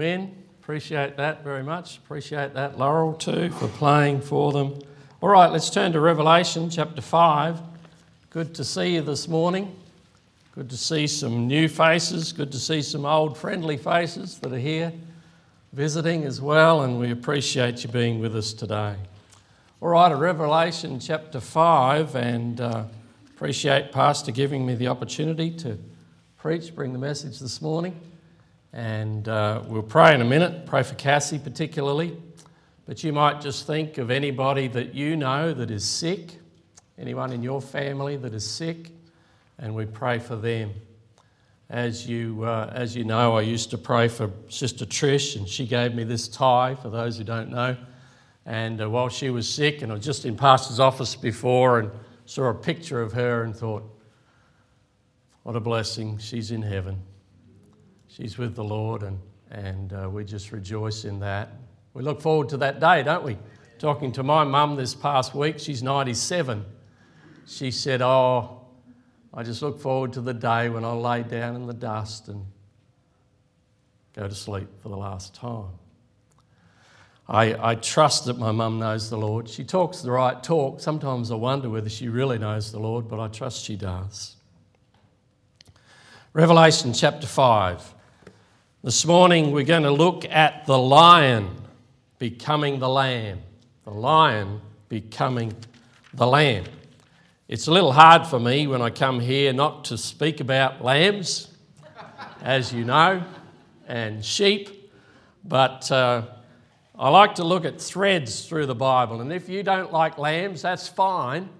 Ben, appreciate that very much. Appreciate that, Laurel, too, for playing for them. All right, let's turn to Revelation chapter 5. Good to see you this morning. Good to see some new faces. Good to see some old friendly faces that are here visiting as well, and we appreciate you being with us today. All right, Revelation chapter 5, and appreciate Pastor giving me the opportunity to preach, bring the message this morning. And we'll pray in a minute, pray for Cassie particularly. But you might just think of anybody that you know that is sick, anyone in your family that is sick, and we pray for them. As you know, I used to pray for Sister Trish, and she gave me this tie, for those who don't know. And while she was sick, and I was just in Pastor's office before and saw a picture of her and thought, what a blessing, she's in heaven. She's with the Lord, and we just rejoice in that. We look forward to that day, don't we? Talking to my mum this past week, she's 97. She said, oh, I just look forward to the day when I'll lay down in the dust and go to sleep for the last time. I trust that my mum knows the Lord. She talks the right talk. Sometimes I wonder whether she really knows the Lord, but I trust she does. Revelation chapter 5. This morning we're going to look at the lion becoming the lamb. The lion becoming the lamb. It's a little hard for me when I come here not to speak about lambs, as you know, and sheep, but I like to look at threads through the Bible, and if you don't like lambs, that's fine.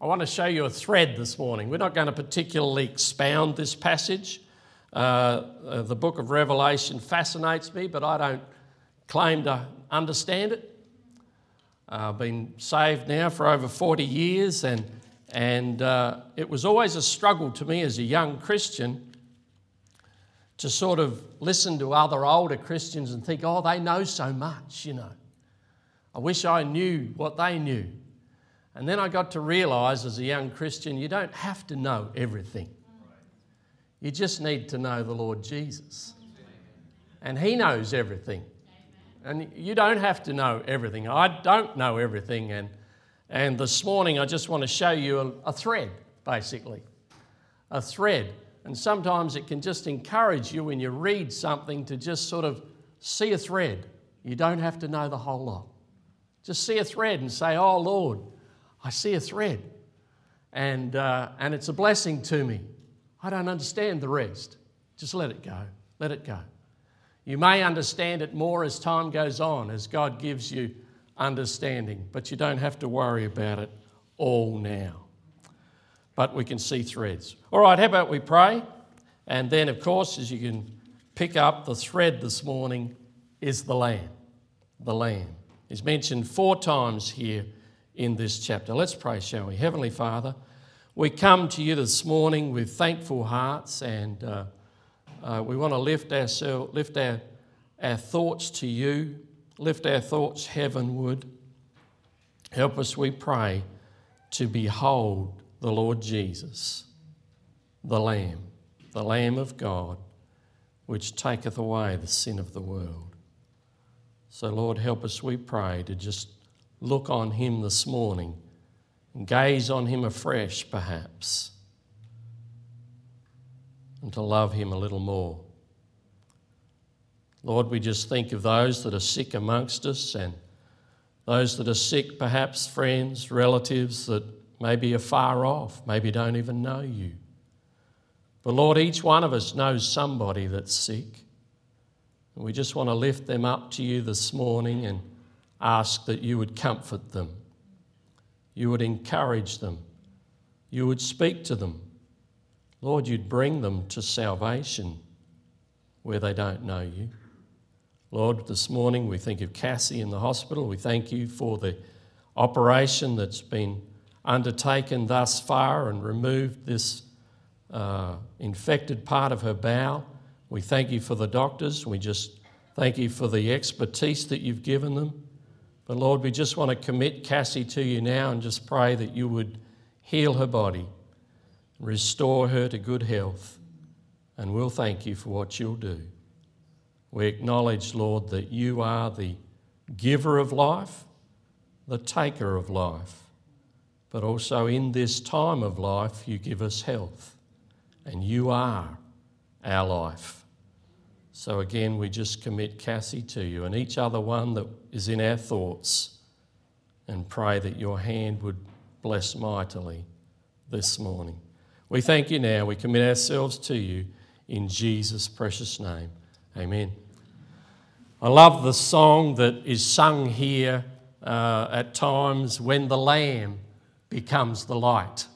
I want to show you a thread this morning. We're not going to particularly expound this passage. The book of Revelation fascinates me, but I don't claim to understand it. I've been saved now for over 40 years, and it was always a struggle to me as a young Christian to sort of listen to other older Christians and think, oh, they know so much, you know. I wish I knew what they knew. And then I got to realise as a young Christian, you don't have to know everything. You just need to know the Lord Jesus. And He knows everything. And you don't have to know everything. I don't know everything. And this morning I just want to show you a thread, basically. A thread. And sometimes it can just encourage you when you read something to just sort of see a thread. You don't have to know the whole lot. Just see a thread and say, oh, Lord, I see a thread. And it's a blessing to me. I don't understand the rest. Just let it go. Let it go. You may understand it more as time goes on, as God gives you understanding, but you don't have to worry about it all now. But we can see threads. All right, how about we pray? And then, of course, as you can pick up, the thread this morning is the Lamb. The Lamb is mentioned 4 times here in this chapter. Let's pray, shall we? Heavenly Father, we come to you this morning with thankful hearts, and we want to lift our thoughts to you, lift our thoughts heavenward. Help us, we pray, to behold the Lord Jesus, the Lamb of God, which taketh away the sin of the world. So, Lord, help us, we pray, to just look on Him this morning and gaze on Him afresh, perhaps, and to love Him a little more. Lord, we just think of those that are sick amongst us and those that are sick, perhaps friends, relatives that maybe are far off, maybe don't even know you. But Lord, each one of us knows somebody that's sick, and we just want to lift them up to you this morning and ask that you would comfort them, you would encourage them, you would speak to them. Lord, you'd bring them to salvation where they don't know you. Lord, this morning we think of Cassie in the hospital. We thank you for the operation that's been undertaken thus far and removed this infected part of her bowel. We thank you for the doctors. We just thank you for the expertise that you've given them. But Lord, we just want to commit Cassie to you now and just pray that you would heal her body, restore her to good health, and we'll thank you for what you'll do. We acknowledge, Lord, that you are the giver of life, the taker of life, but also in this time of life you give us health, and you are our life. So again, we just commit Cassie to you and each other one that is in our thoughts, and pray that your hand would bless mightily this morning. We thank you now. We commit ourselves to you in Jesus' precious name. Amen. I love the song that is sung here at times, "When the Lamb becomes the light."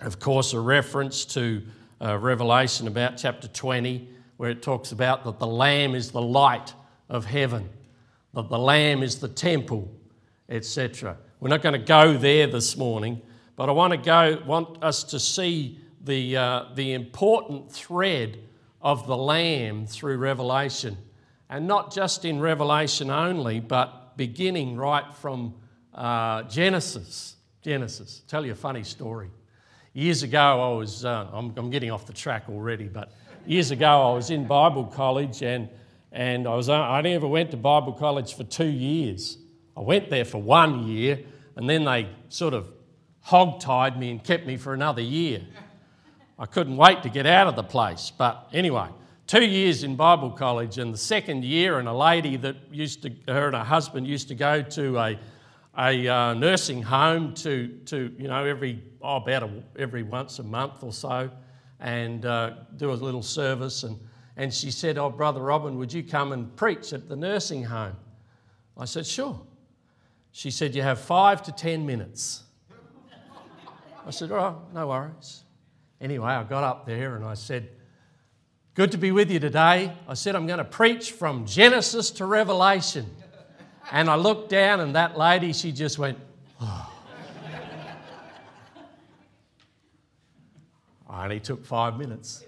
Of course, a reference to Revelation about chapter 20, where it talks about that the Lamb is the light of heaven, that the Lamb is the temple, etc. We're not going to go there this morning, but I want us to see the important thread of the Lamb through Revelation, and not just in Revelation only, but beginning right from Genesis. Tell you a funny story. Years ago, I was, I'm getting off the track already, but years ago I was in Bible college, and I never went to Bible college for 2 years. I went there for 1 year, and then they sort of hog-tied me and kept me for another year. I couldn't wait to get out of the place. But anyway, 2 years in Bible college, and the second year, and a lady that her and her husband used to go to a nursing home every once a month or so, and do a little service. And she said, "Oh, Brother Robin, would you come and preach at the nursing home?" I said, "Sure." She said, "You have 5 to 10 minutes." I said, "All right, no worries." Anyway, I got up there and I said, "Good to be with you today." I said, "I'm going to preach from Genesis to Revelation." And I looked down, and that lady, she just went, "Oh." I only took 5 minutes,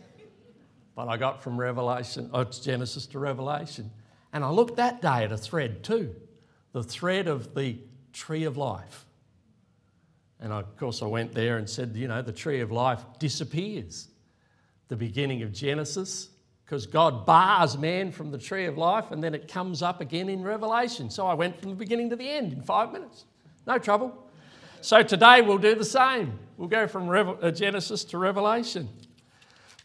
but I got from Genesis to Revelation. And I looked that day at a thread too, the thread of the tree of life. And of course I went there and said, the tree of life disappears. The beginning of Genesis, because God bars man from the tree of life, and then it comes up again in Revelation. So I went from the beginning to the end in 5 minutes. No trouble. So today we'll do the same. We'll go from Genesis to Revelation.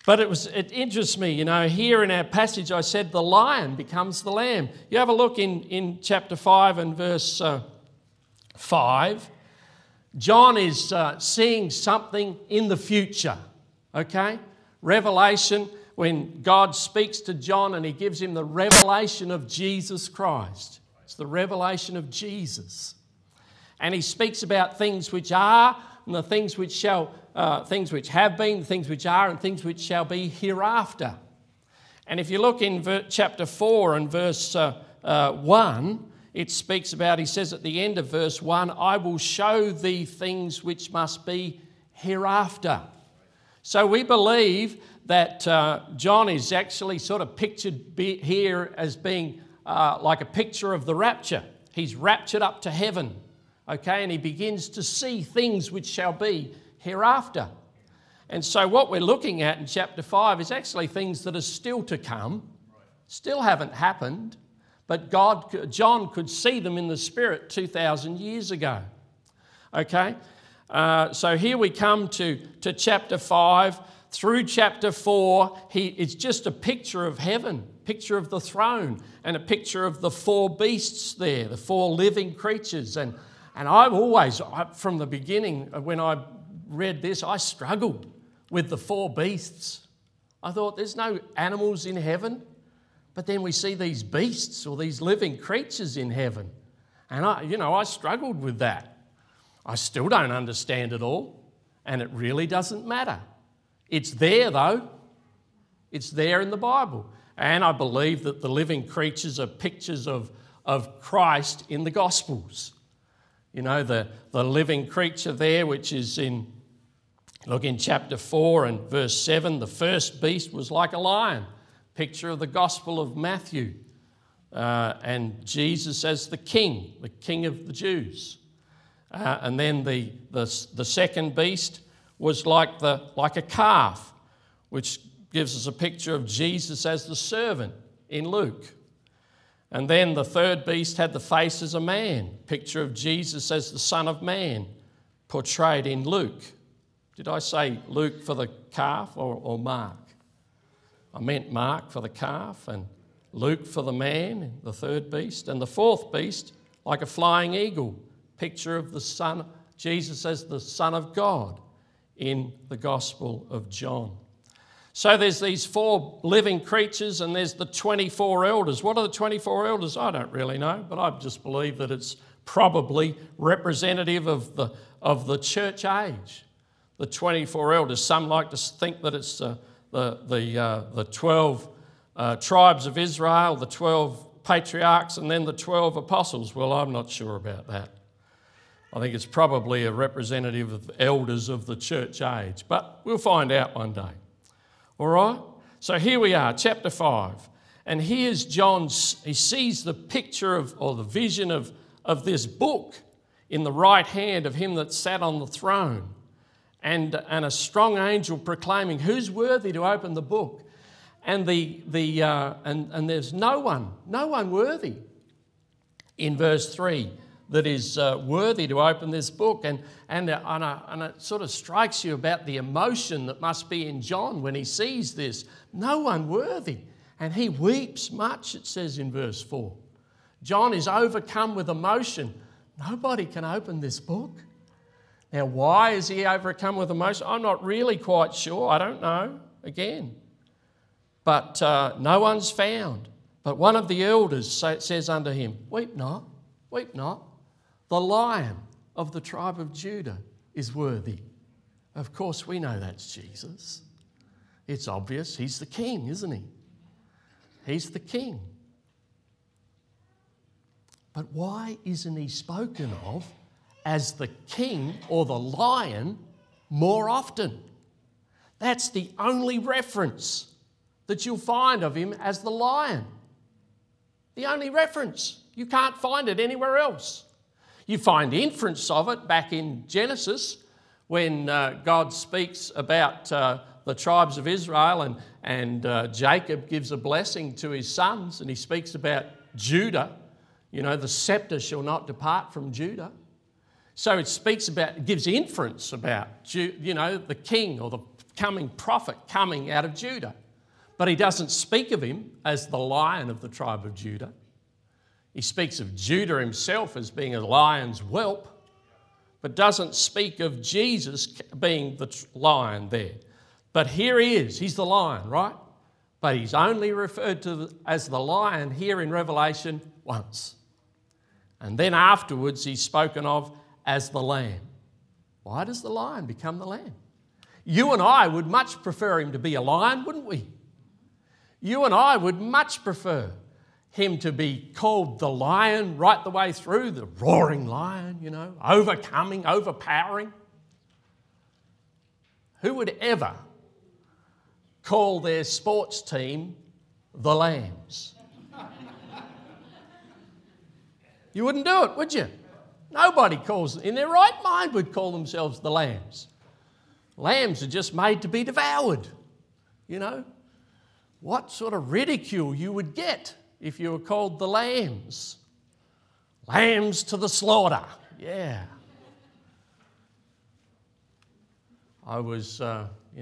But it interests me, here in our passage I said the lion becomes the lamb. You have a look in chapter 5 and verse 5. John is seeing something in the future, okay? Revelation, when God speaks to John and he gives him the revelation of Jesus Christ. It's the revelation of Jesus. And he speaks about things which are, and the things which shall, things which have been, things which are, and things which shall be hereafter. And if you look in chapter 4 and verse 1, it speaks about, he says at the end of verse 1, "I will show thee things which must be hereafter." So we believe that John is actually sort of pictured here as being like a picture of the rapture. He's raptured up to heaven, okay, and he begins to see things which shall be hereafter. And so what we're looking at in chapter 5 is actually things that are still to come, still haven't happened, but John could see them in the Spirit 2,000 years ago. Okay? So here we come to chapter 5. Through chapter 4, it's just a picture of heaven, picture of the throne, and a picture of the four beasts there, the four living creatures. And I've always, from the beginning, when I read this, I struggled with the four beasts. I thought, there's no animals in heaven. But then we see these beasts or these living creatures in heaven. And, I struggled with that. I still don't understand it all. And it really doesn't matter. It's there, though. It's there in the Bible. And I believe that the living creatures are pictures of Christ in the Gospels. The living creature there, which is in chapter 4 and verse 7, the first beast was like a lion. Picture of the Gospel of Matthew, and Jesus as the king of the Jews. And then the second beast was like a calf, which gives us a picture of Jesus as the servant, in Luke. And then the third beast had the face as a man, picture of Jesus as the Son of Man, portrayed in Luke. Did I say Luke for the calf or Mark? I meant Mark for the calf and Luke for the man, the third beast. And the fourth beast, like a flying eagle, picture of the Son, Jesus as the Son of God in the Gospel of John. So there's these four living creatures and there's the 24 elders. What are the 24 elders? I don't really know, but I just believe that it's probably representative of the church age. The 24 elders. Some like to think that it's the 12 tribes of Israel, the 12 patriarchs, and then the 12 apostles. Well, I'm not sure about that. I think it's probably a representative of the elders of the church age, but we'll find out one day. All right? So here we are, chapter 5. And here's John, he sees the picture of, or the vision of this book in the right hand of him that sat on the throne. And a strong angel proclaiming, who's worthy to open the book? And and there's no one worthy in verse 3 that is worthy to open this book. And it sort of strikes you about the emotion that must be in John when he sees this. No one worthy. And he weeps much, it says in verse 4. John is overcome with emotion. Nobody can open this book. Now, why is he overcome with emotion? I'm not really quite sure. I don't know, again. But no one's found. But one of the elders says unto him, weep not, the Lion of the tribe of Judah is worthy. Of course, we know that's Jesus. It's obvious. He's the king, isn't he? He's the king. But why isn't he spoken of as the king or the Lion more often? That's the only reference that you'll find of him as the Lion. The only reference. You can't find it anywhere else. You find inference of it back in Genesis when God speaks about the tribes of Israel and Jacob gives a blessing to his sons and he speaks about Judah. You know, the scepter shall not depart from Judah. So it speaks about, gives inference about, you know, the king or the coming prophet coming out of Judah. But he doesn't speak of him as the Lion of the tribe of Judah. He speaks of Judah himself as being a lion's whelp, but doesn't speak of Jesus being the Lion there. But here he is, he's the Lion, right? But he's only referred to as the Lion here in Revelation once. And then afterwards he's spoken of as the Lamb. Why does the Lion become the Lamb? You and I would much prefer him to be a lion, wouldn't we? You and I would much prefer him to be called the Lion right the way through, the roaring lion, you know, overcoming, overpowering. Who would ever call their sports team the Lambs? You wouldn't do it, would you? Nobody calls, in their right mind, would call themselves the Lambs. Lambs are just made to be devoured. You know, what sort of ridicule you would get if you were called the Lambs. Lambs to the slaughter. Yeah. I was,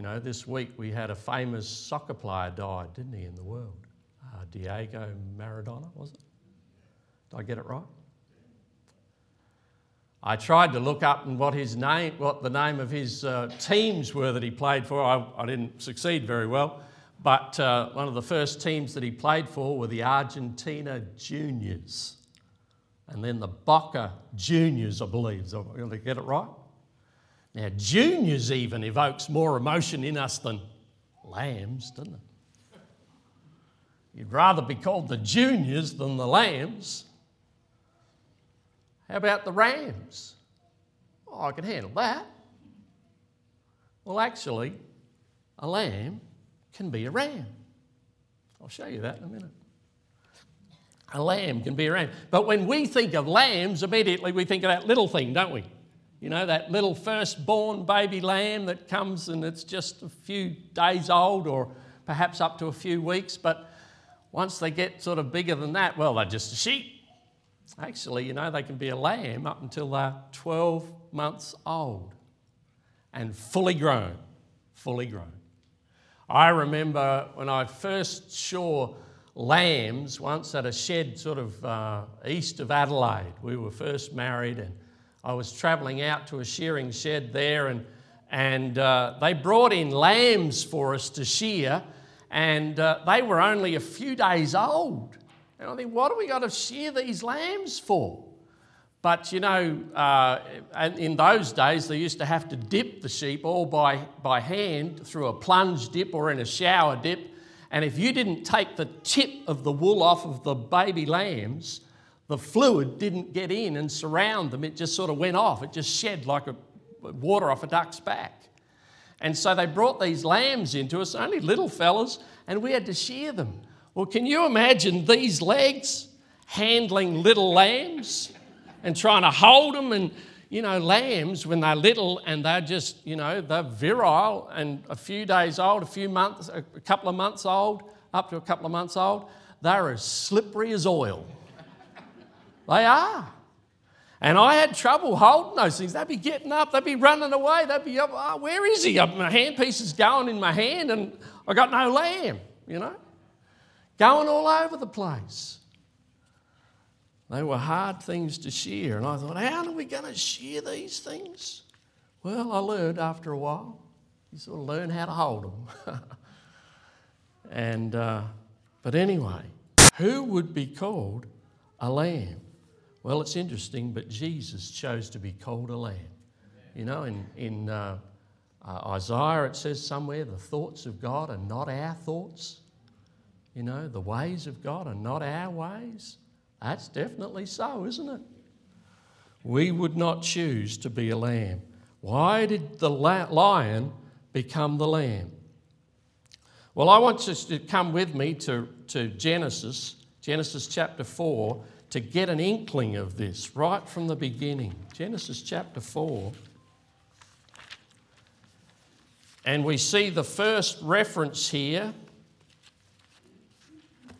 this week we had a famous soccer player died, didn't he, in the world? Diego Maradona, was it? Did I get it right? I tried to look up and what the name of his teams were that he played for. I didn't succeed very well, but one of the first teams that he played for were the Argentina Juniors, and then the Boca Juniors, I believe. So I'm going to get it right. Now, Juniors even evokes more emotion in us than Lambs, doesn't it? You'd rather be called the Juniors than the Lambs. How about the Rams? Oh, I can handle that. Well, actually, a lamb can be a ram. I'll show you that in a minute. A lamb can be a ram. But when we think of lambs, immediately we think of that little thing, don't we? You know, that little firstborn baby lamb that comes and it's just a few days old or perhaps up to a few weeks. But Once they get sort of bigger than that, well, they're just a sheep. Actually, you know, they can be a lamb up until they're 12 months old and fully grown, I remember when I first saw lambs once at a shed sort of east of Adelaide. We were first married and I was travelling out to a shearing shed there, and they brought in lambs for us to shear, and they were only a few days old. And I think, what do we got to shear these lambs for? But, you know, in those days, they used to have to dip the sheep all by hand through a plunge dip or in a shower dip. And if you didn't take the tip of the wool off of the baby lambs, the fluid didn't get in and surround them. It just sort of went off. It just shed like water off a duck's back. And so they brought these lambs into us, only little fellas, and we had to shear them. Well, can you imagine these legs handling little lambs and trying to hold them? And, you know, lambs, when they're little and they're just, you know, they're virile and a few days old, up to a couple of months old, they're as slippery as oil. They are. And I had trouble holding those things. They'd be getting up. They'd be running away. They'd be, oh, where is he? My handpiece is going in my hand and I got no lamb, you know. Going all over the place. They were hard things to shear. And I thought, how are we going to shear these things? Well, I learned after a while. You sort of learn how to hold them. But anyway, who would be called a lamb? Well, it's interesting, but Jesus chose to be called a lamb. You know, in Isaiah it says somewhere, the thoughts of God are not our thoughts. You know, the ways of God are not our ways. That's definitely so, isn't it? We would not choose to be a lamb. Why did the lion become the lamb? Well, I want you to come with me to Genesis chapter 4, to get an inkling of this right from the beginning. Genesis chapter 4. And we see the first reference here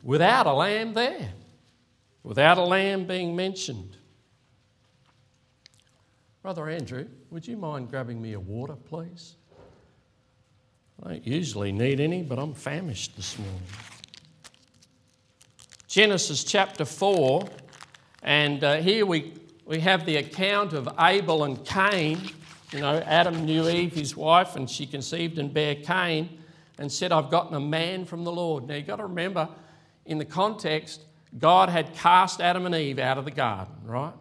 without a lamb there, without a lamb being mentioned. Brother Andrew, would you mind grabbing me a water, please? I don't usually need any, but I'm famished this morning. Genesis chapter 4, and here we have the account of Abel and Cain. You know, Adam knew Eve, his wife, and she conceived and bare Cain and said, I've gotten a man from the Lord. Now, you've got to remember, in the context, God had cast Adam and Eve out of the garden, right?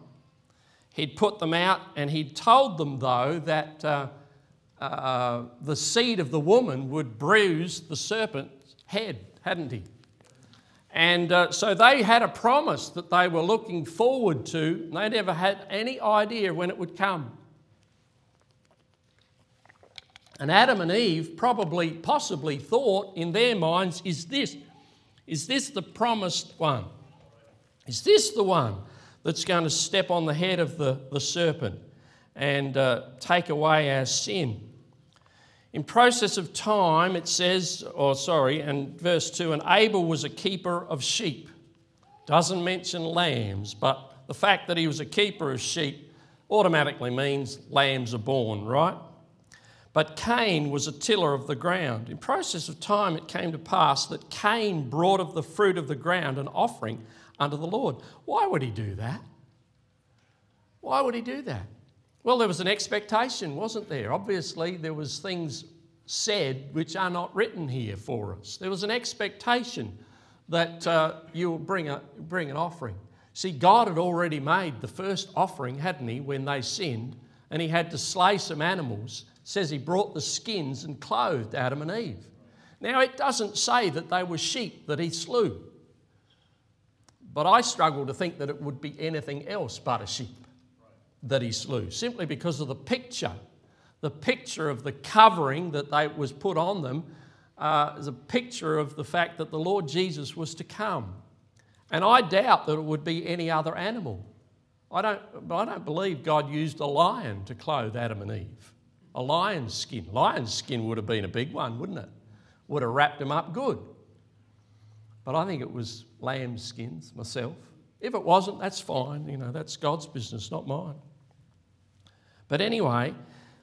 He'd put them out, and he'd told them, though, that the seed of the woman would bruise the serpent's head, hadn't he? And so they had a promise that they were looking forward to, and they never had any idea when it would come. And Adam and Eve possibly thought in their minds, Is this the promised one? Is this the one that's going to step on the head of the serpent and take away our sin? In process of time, it says, and verse 2, and Abel was a keeper of sheep. Doesn't mention lambs, but the fact that he was a keeper of sheep automatically means lambs are born, right? But Cain was a tiller of the ground. In process of time, it came to pass that Cain brought of the fruit of the ground an offering unto the Lord. Why would he do that? Well, there was an expectation, wasn't there? Obviously, there was things said which are not written here for us. There was an expectation that you will bring an offering. See, God had already made the first offering, hadn't he, when they sinned, and he had to slay some animals. Says he brought the skins and clothed Adam and Eve. Now, it doesn't say that they were sheep that he slew. But I struggle to think that it would be anything else but a sheep that he slew, simply because of the picture of the covering that was put on them is a picture of the fact that the Lord Jesus was to come. And I doubt that it would be any other animal. I don't believe God used a lion to clothe Adam and Eve. A lion's skin. Lion's skin would have been a big one, wouldn't it? Would have wrapped them up good. But I think it was lamb skins myself. If it wasn't, that's fine. You know, that's God's business, not mine. But anyway,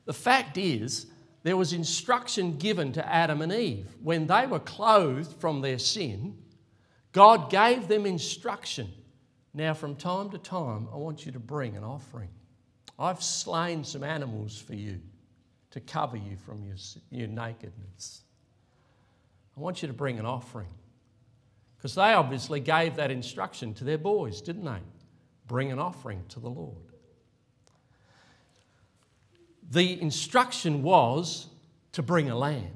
the fact is, there was instruction given to Adam and Eve. When they were clothed from their sin, God gave them instruction. Now, from time to time, I want you to bring an offering. I've slain some animals for you to cover you from your nakedness. I want you to bring an offering. Because they obviously gave that instruction to their boys, didn't they? Bring an offering to the Lord. The instruction was to bring a lamb.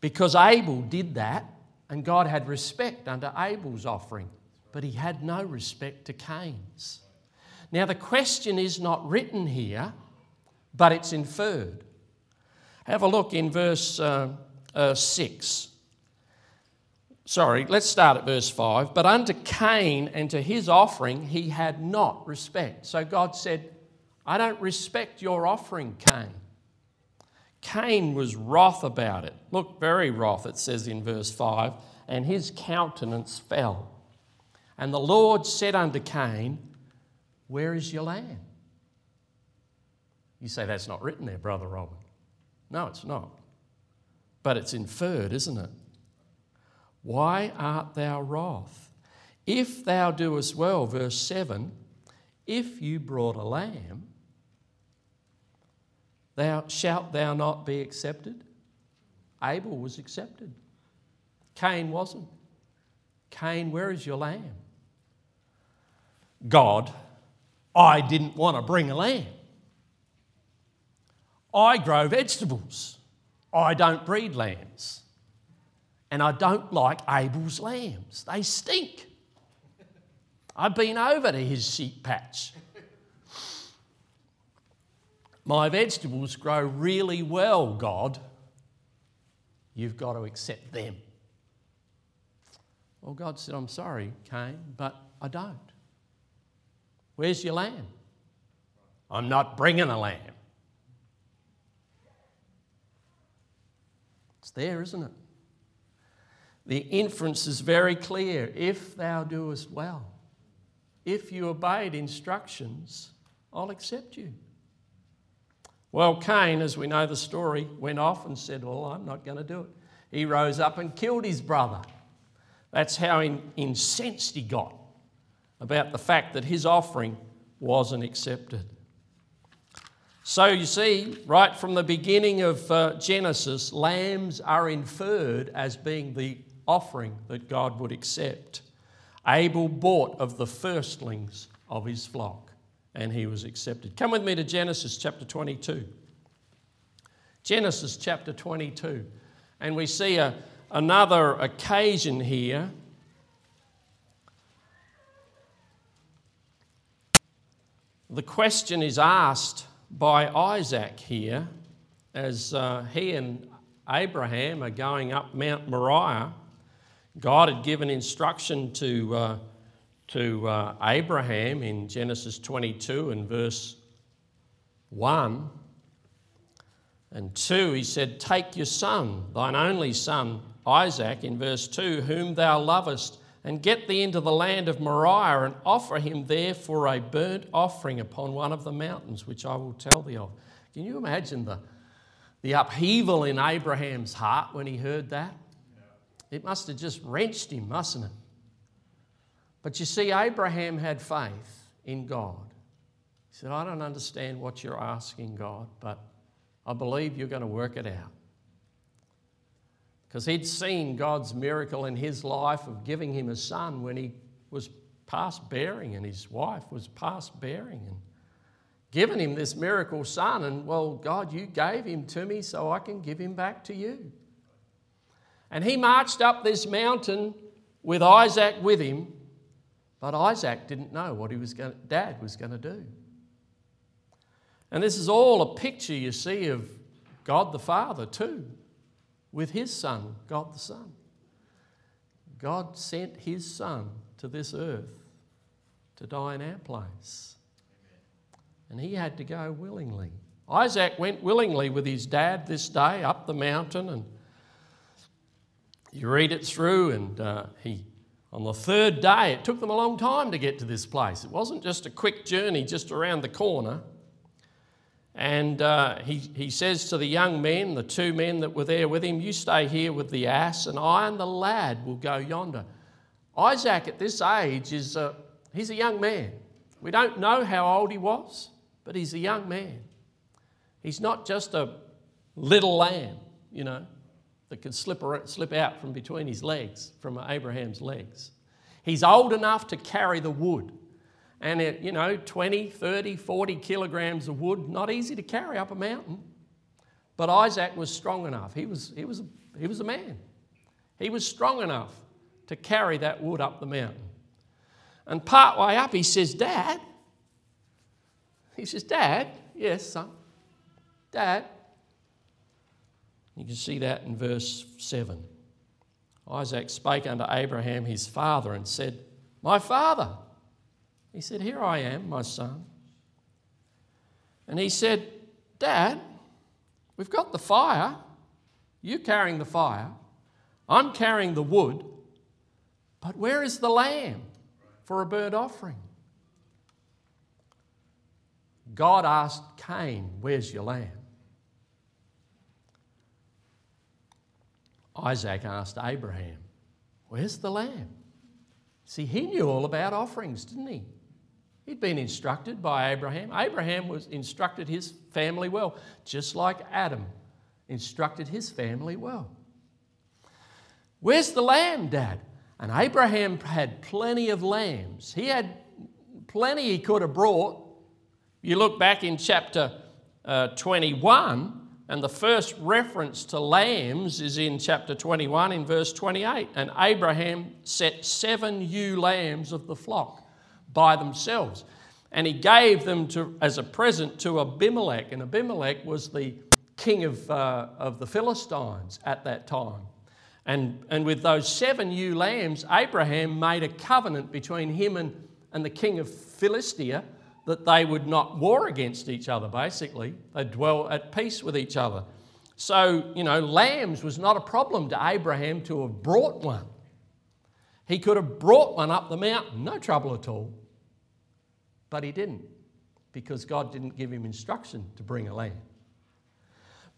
Because Abel did that, and God had respect unto Abel's offering, but he had no respect to Cain's. Now, the question is not written here, but it's inferred. Have a look in verse 6. Sorry, let's start at verse 5. But unto Cain and to his offering he had not respect. So God said, I don't respect your offering, Cain. Cain was wroth about it. Look, very wroth, it says in verse 5. And his countenance fell. And the Lord said unto Cain, where is your lamb? You say, that's not written there, Brother Robin. No, it's not. But it's inferred, isn't it? Why art thou wroth? If thou doest well, verse 7, if you brought a lamb, thou shalt thou not be accepted? Abel was accepted. Cain wasn't. Cain, where is your lamb? God, I didn't want to bring a lamb. I grow vegetables. I don't breed lambs. And I don't like Abel's lambs. They stink. I've been over to his sheep patch. My vegetables grow really well, God. You've got to accept them. Well, God said, I'm sorry, Cain, but I don't. Where's your lamb? I'm not bringing a lamb. It's there, isn't it? The inference is very clear. If thou doest well, if you obeyed instructions, I'll accept you. Well, Cain, as we know the story, went off and said, well, I'm not going to do it. He rose up and killed his brother. That's how incensed he got about the fact that his offering wasn't accepted. So you see, right from the beginning of Genesis, lambs are inferred as being the offering that God would accept. Abel bought of the firstlings of his flock, and he was accepted. Come with me to Genesis chapter 22. Genesis chapter 22. And we see another occasion here . The question is asked by Isaac here as he and Abraham are going up Mount Moriah. God had given instruction to Abraham in Genesis 22 and verse 1 and 2. He said, take your son, thine only son, Isaac, in verse 2, whom thou lovest, and get thee into the land of Moriah and offer him there for a burnt offering upon one of the mountains, which I will tell thee of. Can you imagine the upheaval in Abraham's heart when he heard that? Yeah. It must have just wrenched him, mustn't it? But you see, Abraham had faith in God. He said, I don't understand what you're asking, God, but I believe you're going to work it out. Because he'd seen God's miracle in his life of giving him a son when he was past bearing and his wife was past bearing, and given him this miracle son, and, well, God, you gave him to me so I can give him back to you. And he marched up this mountain with Isaac with him, but Isaac didn't know what Dad was going to do. And this is all a picture, you see, of God the Father too. With his son, God the Son. God sent his son to this earth to die in our place. And he had to go willingly. Isaac went willingly with his dad this day up the mountain, and You read it through, and on the third day, it took them a long time to get to this place. It wasn't just a quick journey just around the corner. And he says to the young men, the two men that were there with him, "You stay here with the ass, and I and the lad will go yonder." Isaac at this age is he's a young man. We don't know how old he was, but he's a young man. He's not just a little lamb, you know, that could slip out from between his legs, from Abraham's legs. He's old enough to carry the wood. And, 20, 30, 40 kilograms of wood, not easy to carry up a mountain. But Isaac was strong enough. He was a man. He was strong enough to carry that wood up the mountain. And part way up, he says, "Dad." He says, "Dad." "Yes, son." "Dad." You can see that in verse 7. "Isaac spake unto Abraham his father and said, My father." He said, "Here I am, my son." And he said, "Dad, we've got the fire. You're carrying the fire. I'm carrying the wood. But where is the lamb for a burnt offering?" God asked Cain, "Where's your lamb?" Isaac asked Abraham, "Where's the lamb?" See, he knew all about offerings, didn't he? He'd been instructed by Abraham. Abraham was instructed his family well, just like Adam instructed his family well. "Where's the lamb, Dad?" And Abraham had plenty of lambs. He had plenty he could have brought. You look back in chapter 21, and the first reference to lambs is in chapter 21 in verse 28. "And Abraham set 7 ewe lambs of the flock by themselves. And he gave them as a present to Abimelech." And Abimelech was the king of the Philistines at that time. And with those 7 ewe lambs, Abraham made a covenant between him and the king of Philistia, that they would not war against each other, basically. They'd dwell at peace with each other. So, lambs was not a problem to Abraham to have brought one. He could have brought one up the mountain, no trouble at all. But he didn't, because God didn't give him instruction to bring a lamb.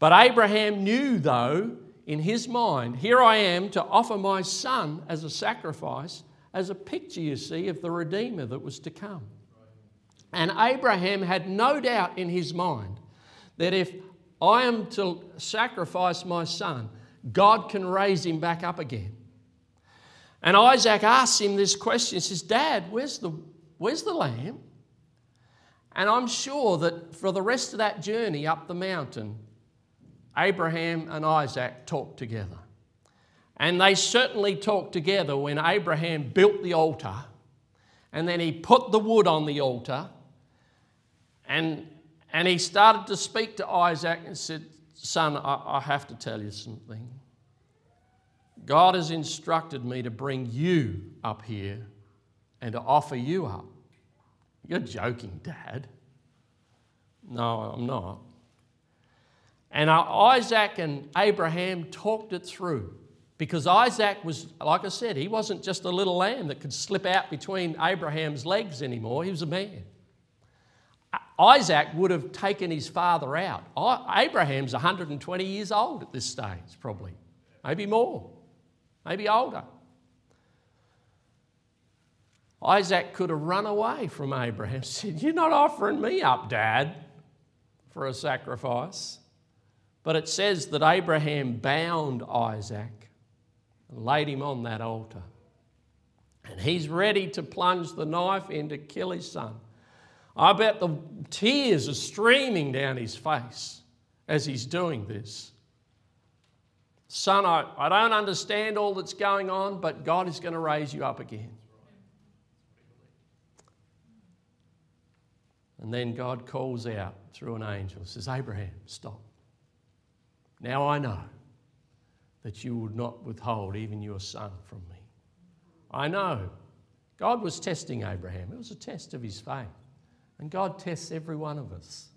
But Abraham knew, though, in his mind, "Here I am to offer my son as a sacrifice," as a picture, you see, of the Redeemer that was to come. And Abraham had no doubt in his mind that if I am to sacrifice my son, God can raise him back up again. And Isaac asks him this question. He says, "Dad, where's the lamb?" And I'm sure that for the rest of that journey up the mountain, Abraham and Isaac talked together. And they certainly talked together when Abraham built the altar. And then he put the wood on the altar, and he started to speak to Isaac and said, "Son, I have to tell you something. God has instructed me to bring you up here and to offer you up." "You're joking, Dad." "No, I'm not." And Isaac and Abraham talked it through. Because Isaac was, like I said, he wasn't just a little lamb that could slip out between Abraham's legs anymore. He was a man. Isaac would have taken his father out. Abraham's 120 years old at this stage, probably. Maybe more. Maybe older. Isaac could have run away from Abraham and said, "You're not offering me up, Dad, for a sacrifice." But it says that Abraham bound Isaac, laid him on that altar. And he's ready to plunge the knife in to kill his son. I bet the tears are streaming down his face as he's doing this. "Son, I don't understand all that's going on, but God is going to raise you up again." And then God calls out through an angel, says, "Abraham, stop. Now I know that you would not withhold even your son from me." I know. God was testing Abraham. It was a test of his faith. And God tests every one of us.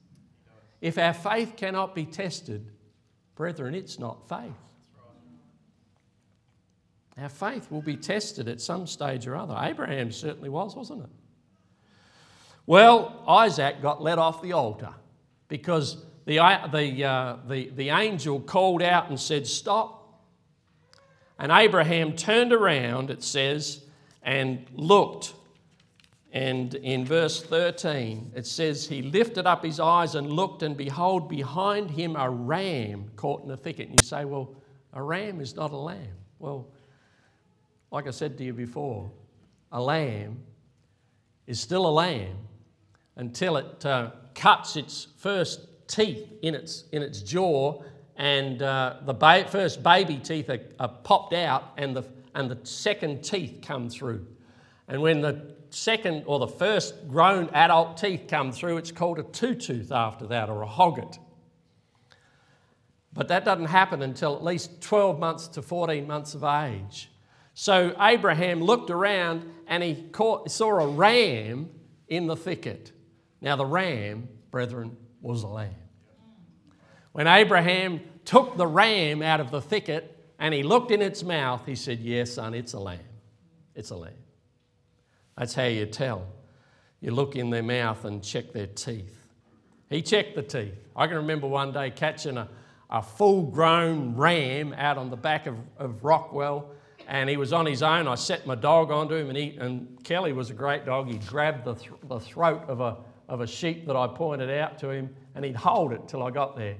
If our faith cannot be tested, brethren, it's not faith. Our faith will be tested at some stage or other. Abraham certainly was, wasn't it? Well, Isaac got let off the altar because the angel called out and said, "Stop." And Abraham turned around, it says, and looked. And in verse 13, it says, he lifted up his eyes and looked, and behold, behind him a ram caught in a thicket. And you say, well, a ram is not a lamb. Well, like I said to you before, a lamb is still a lamb until it cuts its first teeth in its jaw, and the first baby teeth are popped out, and the second teeth come through. And when the second or the first grown adult teeth come through, it's called a two-tooth after that, or a hogget. But that doesn't happen until at least 12 months to 14 months of age. So Abraham looked around and he saw a ram in the thicket. Now the ram, brethren, was a lamb. When Abraham took the ram out of the thicket and he looked in its mouth, he said, "Yes, son, it's a lamb. It's a lamb." That's how you tell. You look in their mouth and check their teeth. He checked the teeth. I can remember one day catching a full-grown ram out on the back of Rockwell, and he was on his own. I set my dog onto him, and Kelly was a great dog. He'd grab the throat of a sheep that I pointed out to him, and he'd hold it till I got there.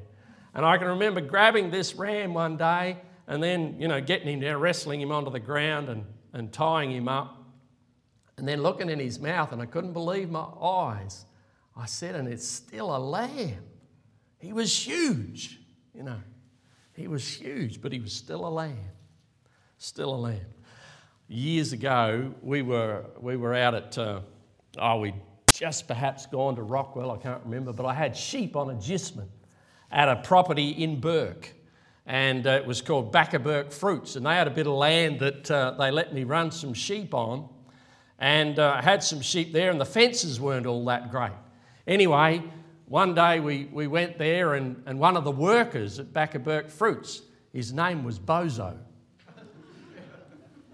And I can remember grabbing this ram one day and then, getting him down, wrestling him onto the ground and tying him up, and then looking in his mouth, and I couldn't believe my eyes. I said, "And it's still a lamb." He was huge. He was huge, but he was still a lamb. Still a lamb. Years ago, we were out at, we'd just perhaps gone to Rockwell, I can't remember, but I had sheep on a gisman at a property in Bourke, and it was called Back of Bourke Fruits, and they had a bit of land that they let me run some sheep on, and I had some sheep there, and the fences weren't all that great. Anyway, one day we went there, and one of the workers at Back of Bourke Fruits, his name was Bozo.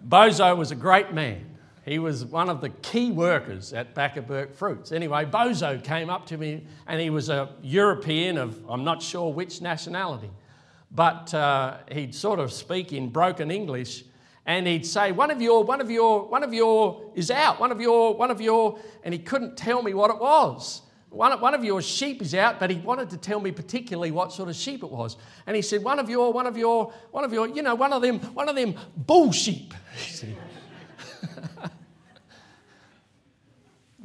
Bozo was a great man. He was one of the key workers at Back of Bourke Fruits. Anyway, Bozo came up to me, and he was a European of, I'm not sure which nationality, but he'd sort of speak in broken English, and he'd say, one of your is out, one of your, and he couldn't tell me what it was. One of your sheep is out, but he wanted to tell me particularly what sort of sheep it was. And he said, one of your, one of them bull sheep. He said,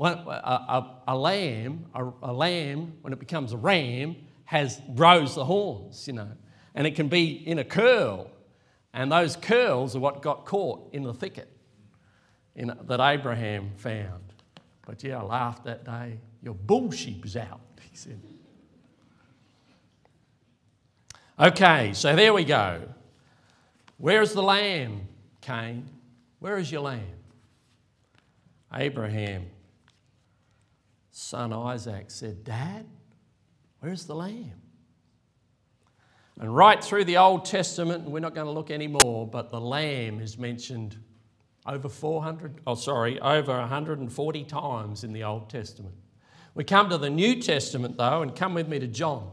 a lamb, when it becomes a ram, grows the horns, and it can be in a curl. And those curls are what got caught in the thicket that Abraham found. But yeah, I laughed that day. "Your bull sheep is out," he said. Okay, so there we go. Where is the lamb, Cain? Where is your lamb? Abraham's son Isaac said, "Dad, where's the lamb?" And right through the Old Testament, and we're not going to look anymore, but the lamb is mentioned over 140 times in the Old Testament. We come to the New Testament, though, and come with me to John.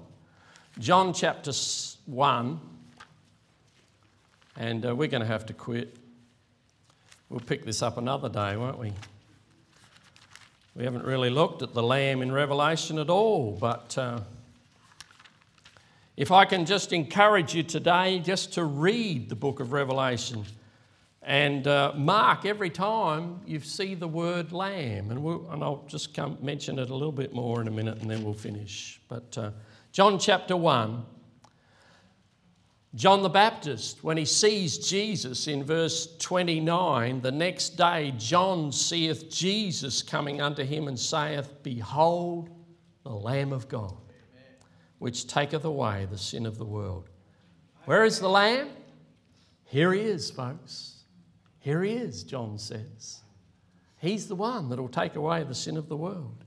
John chapter 1, and we're going to have to quit. We'll pick this up another day, won't we? We haven't really looked at the Lamb in Revelation at all, but if I can just encourage you today just to read the book of Revelation and mark every time you see the word lamb. And I'll just mention it a little bit more in a minute, and then we'll finish. But John chapter 1, John the Baptist, when he sees Jesus in verse 29, "The next day John seeth Jesus coming unto him and saith, Behold, the Lamb of God, which taketh away the sin of the world." Where is the Lamb? Here he is, folks. Here he is, John says. He's the one that will take away the sin of the world.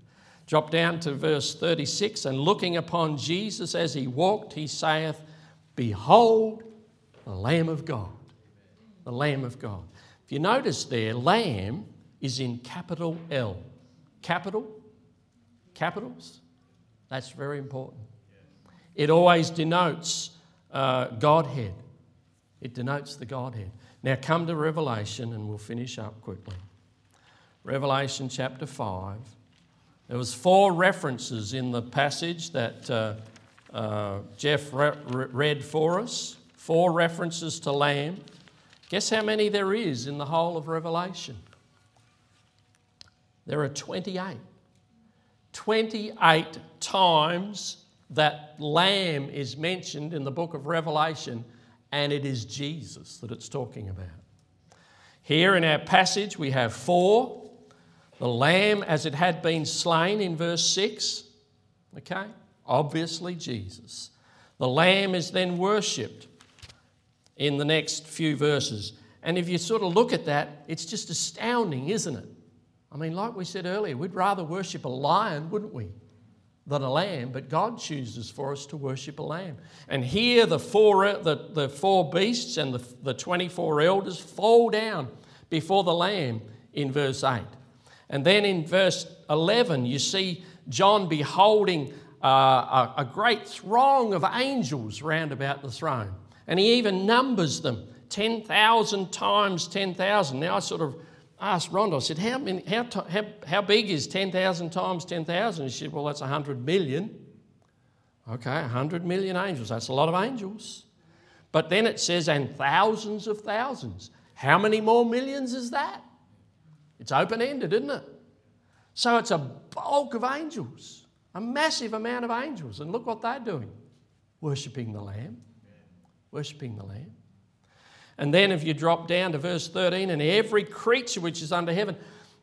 Drop down to verse 36, "And looking upon Jesus as he walked, he saith, Behold, the Lamb of God, the Lamb of God. If you notice there, Lamb is in capital L. Capitals, that's very important. It always denotes Godhead. It denotes the Godhead. Now come to Revelation and we'll finish up quickly. Revelation chapter 5. There was 4 references in the passage that Jeff read for us. 4 references to Lamb. Guess how many there is in the whole of Revelation? There are 28. 28 times that Lamb is mentioned in the book of Revelation, and it is Jesus that it's talking about. Here in our passage we have 4. The Lamb as it had been slain in verse 6. Okay? Obviously Jesus. The Lamb is then worshipped in the next few verses. And if you sort of look at that, it's just astounding, isn't it? I mean, like we said earlier, we'd rather worship a lion, wouldn't we, than a lamb, but God chooses for us to worship a lamb. And here the four beasts and the 24 elders fall down before the Lamb in verse 8. And then in verse 11, you see John beholding a great throng of angels round about the throne. And he even numbers them, 10,000 times 10,000. Now I sort of asked Rhonda, I said, how big is 10,000 times 10,000? She said, well, that's 100 million. Okay, 100 million angels. That's a lot of angels. But then it says, and thousands of thousands. How many more millions is that? It's open-ended, isn't it? So it's a bulk of angels, a massive amount of angels. And look what they're doing, worshipping the Lamb. Worshipping the Lamb. And then if you drop down to verse 13, and every creature which is under heaven.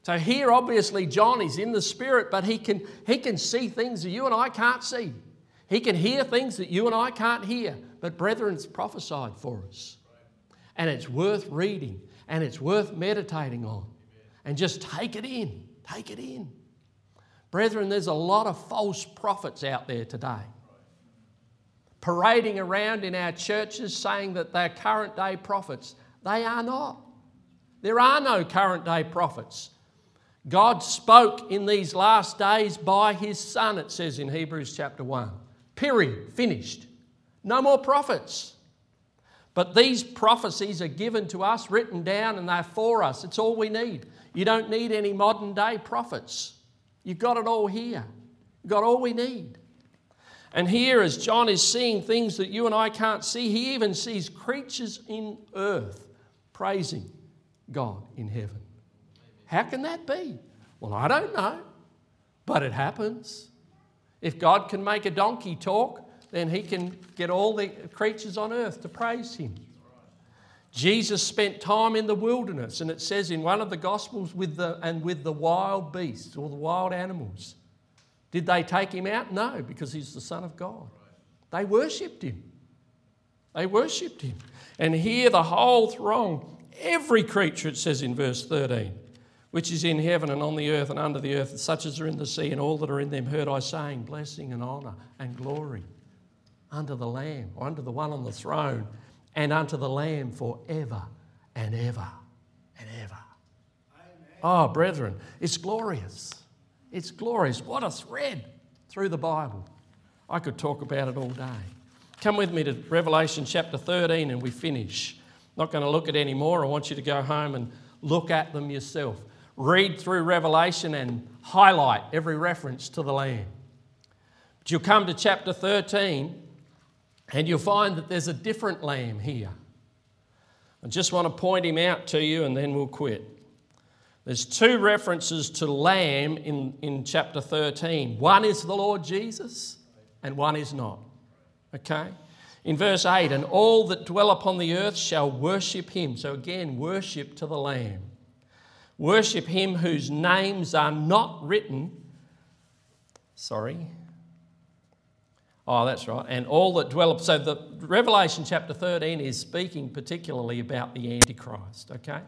So here obviously John is in the Spirit, but he can see things that you and I can't see. He can hear things that you and I can't hear. But brethren, it's prophesied for us. And it's worth reading. And it's worth meditating on. And just take it in. Take it in. Brethren, there's a lot of false prophets out there today, parading around in our churches saying that they're current day prophets. They are not. There are no current day prophets. God spoke in these last days by his Son, it says in Hebrews chapter 1. Period. Finished. No more prophets. But these prophecies are given to us, written down, and they're for us. It's all we need. You don't need any modern day prophets. You've got it all here. You've got all we need. And here, as John is seeing things that you and I can't see, he even sees creatures in earth praising God in heaven. How can that be? Well, I don't know, but it happens. If God can make a donkey talk, then he can get all the creatures on earth to praise him. Jesus spent time in the wilderness, and it says in one of the Gospels, with the wild beasts or the wild animals. Did they take him out? No, because he's the Son of God. They worshipped him. They worshipped him. And here the whole throng, every creature, it says in verse 13, which is in heaven and on the earth and under the earth, such as are in the sea and all that are in them, heard I saying, blessing and honour and glory unto the Lamb, or unto the one on the throne, and unto the Lamb forever and ever and ever. Amen. Oh, brethren, it's glorious. It's glorious. What a thread through the Bible. I could talk about it all day. Come with me to Revelation chapter 13 and we finish. I'm not going to look at any more. I want you to go home and look at them yourself. Read through Revelation and highlight every reference to the Lamb. But you'll come to chapter 13 and you'll find that there's a different Lamb here. I just want to point him out to you and then we'll quit. There's 2 references to Lamb in chapter 13. One is the Lord Jesus and one is not. Okay? In verse 8, and all that dwell upon the earth shall worship him. So again, worship to the Lamb. Worship him whose names are not written. And all that dwell... So the Revelation chapter 13 is speaking particularly about the Antichrist. Okay?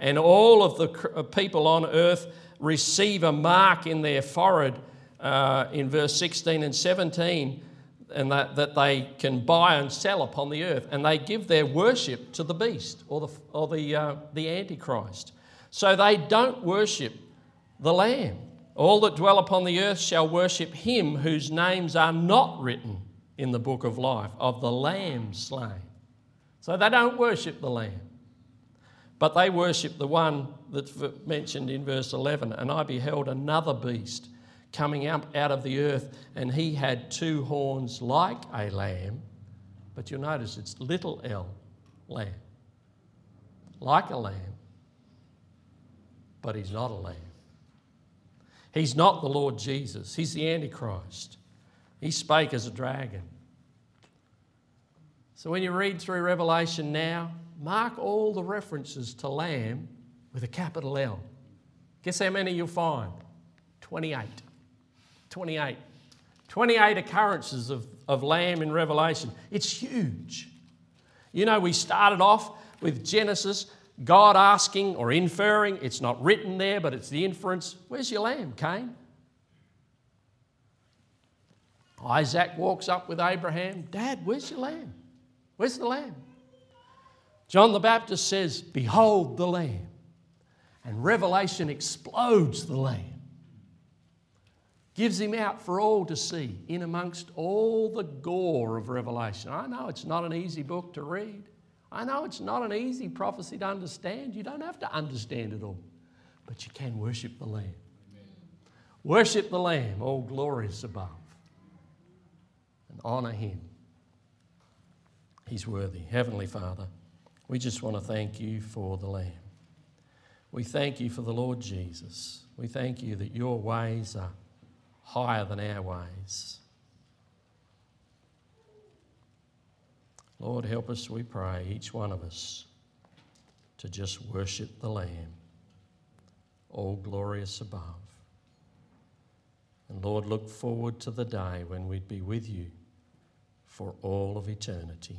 And all of the people on earth receive a mark in their forehead in verse 16 and 17 and that they can buy and sell upon the earth, and they give their worship to the beast or the Antichrist. So they don't worship the Lamb. All that dwell upon the earth shall worship him whose names are not written in the book of life of the Lamb slain. So they don't worship the Lamb, but they worship the one that's mentioned in verse 11. And I beheld another beast coming up out of the earth, and he had two horns like a lamb, but you'll notice it's little L, lamb, like a lamb, but he's not a lamb. He's not the Lord Jesus. He's the Antichrist. He spake as a dragon. So when you read through Revelation now, mark all the references to lamb with a capital L. Guess how many you'll find? 28 occurrences of lamb in Revelation. It's huge. You know, we started off with Genesis, God asking or inferring, it's not written there, but it's the inference, where's your lamb, Cain? Isaac walks up with Abraham, Dad, where's your lamb? Where's the lamb? John the Baptist says, behold the lamb. And Revelation explodes the lamb. Gives him out for all to see in amongst all the gore of Revelation. I know it's not an easy book to read. I know it's not an easy prophecy to understand. You don't have to understand it all. But you can worship the Lamb. Amen. Worship the Lamb, all glorious above. And honour him. He's worthy. Heavenly Father, we just want to thank you for the Lamb. We thank you for the Lord Jesus. We thank you that your ways are higher than our ways. Lord, help us, we pray, each one of us, to just worship the Lamb, all glorious above. And Lord, look forward to the day when we'd be with you for all of eternity.